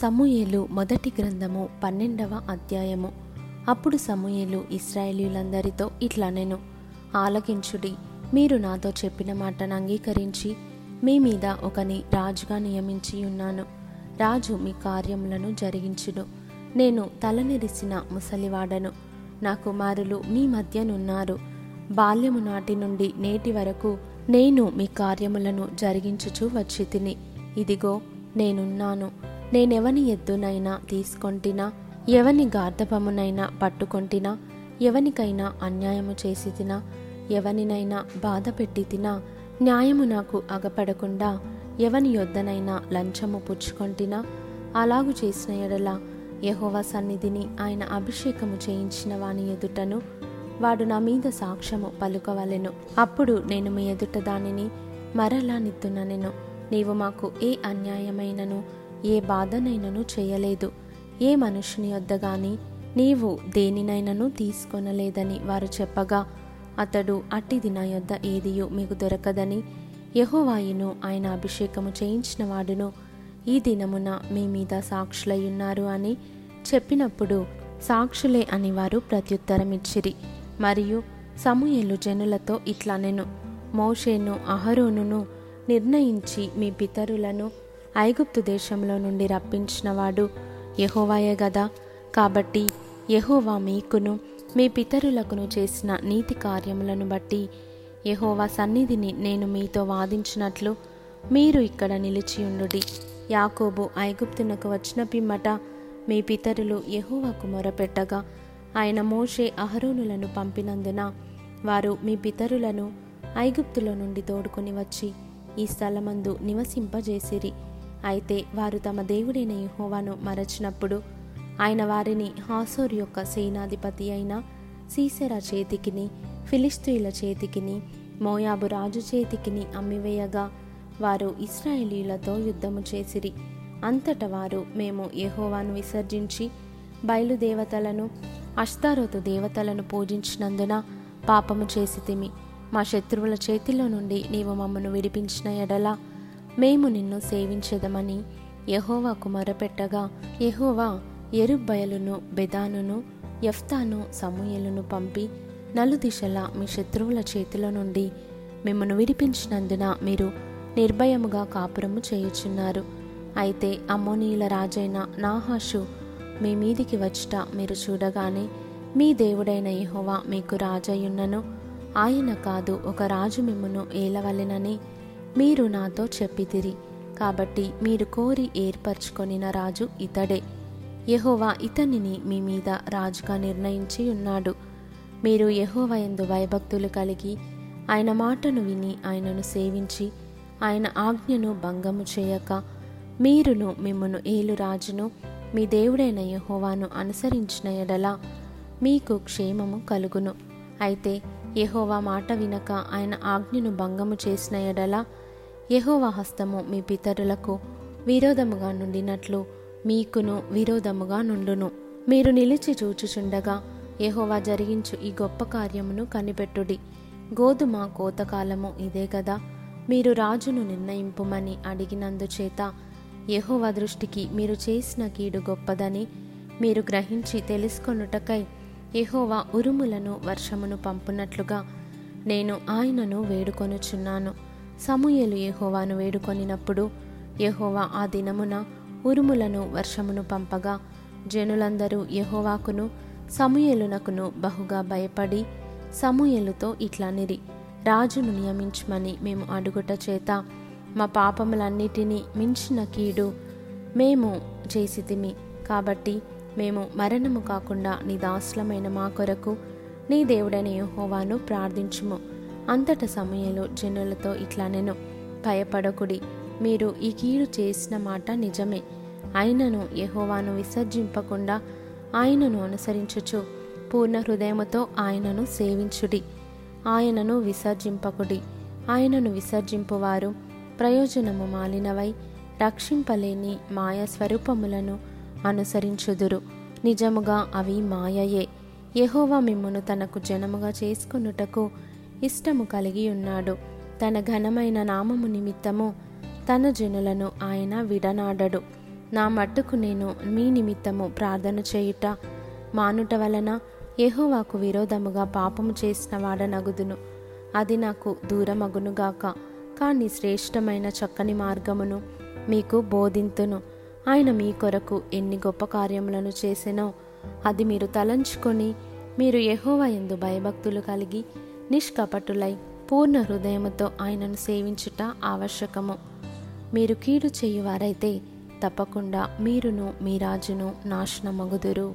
సమూయేలు మొదటి గ్రంథము 12వ అధ్యాయము. అప్పుడు సమూయేలు ఇశ్రాయేలీయులందరితో ఇట్లా నేను ఆలకించుడి, మీరు నాతో చెప్పిన మాటను అంగీకరించి మీ మీద ఒకని రాజుగా నియమించి ఉన్నాను. రాజు మీ కార్యములను జరిగించును. నేను తలనెరిసిన ముసలివాడను, నా కుమారులు మీ మధ్యనున్నారు. బాల్యము నాటి నుండి నేటి వరకు నేను మీ కార్యములను జరిగించుచు వచ్చి తిని, ఇదిగో నేనున్నాను, నేనెవని ఎద్దునైనా తీసుకొంటినా, ఎవని గార్ధపమునైనా పట్టుకొంటినా, ఎవనికైనా అన్యాయము చేసి తినా, ఎవనినైనా బాధ పెట్టి తినా, న్యాయము నాకు అగపడకుండా ఎవని యొద్దనైనా లంచము పుచ్చుకొంటినా, అలాగు చేసిన ఎడల యెహోవా సన్నిధిని ఆయన అభిషేకము చేయించిన వాని ఎదుటను వాడు నా మీద సాక్ష్యము పలుకవలెను. అప్పుడు నేను మీ ఎదుట దానిని మరలా నిత్తుననెను, నీవు మాకు ఏ అన్యాయమైనను ఏ బాధనైనను చేయలేదు, ఏ మనుషుని యొద్ద గాని నీవు దేనినైనను తీసుకొనలేదని వారు చెప్పగా, అతడు అట్టిది నా యొద్ద ఏదియూ మీకు దొరకదని యెహోవాయును ఆయన అభిషేకము చేయించిన వాడును ఈ దినమున మీ మీద సాక్షులయ్యున్నారు అని చెప్పినప్పుడు, సాక్షులే అని వారు ప్రత్యుత్తరమిచ్చిరి. మరియు సమూయేలు జనులతో ఇట్లా నేను మోషేను అహరోనును నిర్ణయించి మీ పితరులను ఐగుప్తు దేశంలో నుండి రప్పించినవాడు యెహోవాయే గదా. కాబట్టి యెహోవా మీకును మీ పితరులకును చేసిన నీతి కార్యములను బట్టి యెహోవా సన్నిధిని నేను మీతో వాదించినట్లు మీరు ఇక్కడ నిలిచియుండుడి. యాకోబు ఐగుప్తునకు వచ్చిన పిమ్మట మీ పితరులు యెహోవాకు మొరపెట్టగా ఆయన మోషే అహరోనులను పంపినందున వారు మీ పితరులను ఐగుప్తులో నుండి తోడుకొని వచ్చి ఈ స్థలమందు నివసింపజేసిరి. అయితే వారు తమ దేవుడైన యెహోవాను మరచినప్పుడు ఆయన వారిని హాసోర్ యొక్క సేనాధిపతి అయిన సీసెరా చేతికిని, ఫిలిష్తీయుల చేతికిని, మోయాబు రాజు చేతికిని అమ్మివేయగా వారు ఇశ్రాయేలీయులతో యుద్ధము చేసిరి. అంతట వారు, మేము యెహోవాను విసర్జించి బయలుదేవతలను అష్తారోతు దేవతలను పూజించినందున పాపము చేసితిమి, మా శత్రువుల చేతిలో నుండి నీవు మమ్మను విడిపించిన ఎడల మేము నిన్ను సేవించెదమని యెహోవాకు మొరపెట్టగా, యెహోవా యెరుబ్బయలును బెదానును యెఫ్తాను సమూయేలును పంపి, నలుదిశల మీ శత్రువుల చేతిలో నుండి మిమ్మను విడిపించినందున మీరు నిర్భయముగా కాపురము చేయుచున్నారు. అయితే అమ్మోనీయుల రాజైన నాహాషు మీ మీదికి వచ్చుట మీరు చూడగానే, మీ దేవుడైన యెహోవా మీకు రాజయ్యున్నను, ఆయన కాదు ఒక రాజు మిమ్మును ఏలవలెనని మీరు నాతో చెప్పితిరి. కాబట్టి మీరు కోరి ఏర్పరచుకొనిన రాజు ఇతడే. యెహోవా ఇతనిని మీ మీద రాజుగా నిర్ణయించి ఉన్నాడు. మీరు యెహోవా యందు భయభక్తులు కలిగి ఆయన మాటను విని ఆయనను సేవించి ఆయన ఆజ్ఞను భంగము చేయక మీరును మిమ్మును ఏలు రాజును మీ దేవుడైన యెహోవాను అనుసరించిన ఎడల మీకు క్షేమము కలుగును. అయితే యెహోవా మాట వినక ఆయన ఆజ్ఞను భంగము చేసిన ఎడల యెహోవా హస్తము మీ పితరులకు విరోధముగా నుండినట్లు మీకును విరోధముగా నుండును. మీరు నిలిచి చూచుచుండగా యెహోవా జరిగించు ఈ గొప్ప కార్యమును కనిపెట్టుడి. గోధుమ కోతకాలము ఇదే గదా. మీరు రాజును నిర్ణయింపుమని అడిగినందుచేత యెహోవా దృష్టికి మీరు చేసిన కీడు గొప్పదని మీరు గ్రహించి తెలుసుకొనుటకై యెహోవా ఉరుములను వర్షమును పంపునట్లుగా నేను ఆయనను వేడుకొనుచున్నాను. సమూయేలు యెహోవాను వేడుకొనినప్పుడు యెహోవా ఆ దినమున ఉరుములను వర్షమును పంపగా జనులందరూ యెహోవాకును సమూయేలునకును బహుగా భయపడి సమూయేలుతో ఇట్లనిరి, రాజును నియమించమని మేము అడుగుట చేత మా పాపములన్నిటినీ మించిన కీడు మేము చేసితిమి. కాబట్టి మేము మరణము కాకుండా నీ దాసులమైన మా కొరకు నీ దేవుడైన యెహోవాను ప్రార్థించుము. అంతట సమూయేలు జనులతో ఇట్లనెను, భయపడకుడి, మీరు ఈ కీడు చేసిన మాట నిజమే. ఆయనను యెహోవాను విసర్జింపకుండా ఆయనను అనుసరించుచు పూర్ణ హృదయముతో ఆయనను సేవించుడి. ఆయనను విసర్జింపకుడి. ఆయనను విసర్జింపువారు ప్రయోజనము మాలినవై రక్షింపలేని మాయా స్వరూపములను అనుసరించుదురు. నిజముగా అవి మాయయే. యెహోవా మిమ్మును తనకు జనముగా చేసుకొనుటకు ఇష్టము కలిగి ఉన్నాడు. తన ఘనమైన నామము నిమిత్తము తన జనులను ఆయన విడనాడడు. నా మట్టుకు నేను మీ నిమిత్తము ప్రార్థన చేయుట మానుట వలన యెహోవాకు విరోధముగా పాపము చేసిన వాడనగుదును, అది నాకు దూరమగునుగాక. కానీ శ్రేష్టమైన చక్కని మార్గమును మీకు బోధింతును. ఆయన మీ కొరకు ఎన్ని గొప్ప కార్యములను చేసినో అది మీరు తలంచుకొని మీరు యెహోవా యందు భయభక్తులు కలిగి నిష్కపటులై పూర్ణ హృదయముతో ఆయనను సేవించుట ఆవశ్యకము. మీరు కీడు చేయువారైతే తప్పకుండా మీరును మీ రాజును నాశనమగుదురు.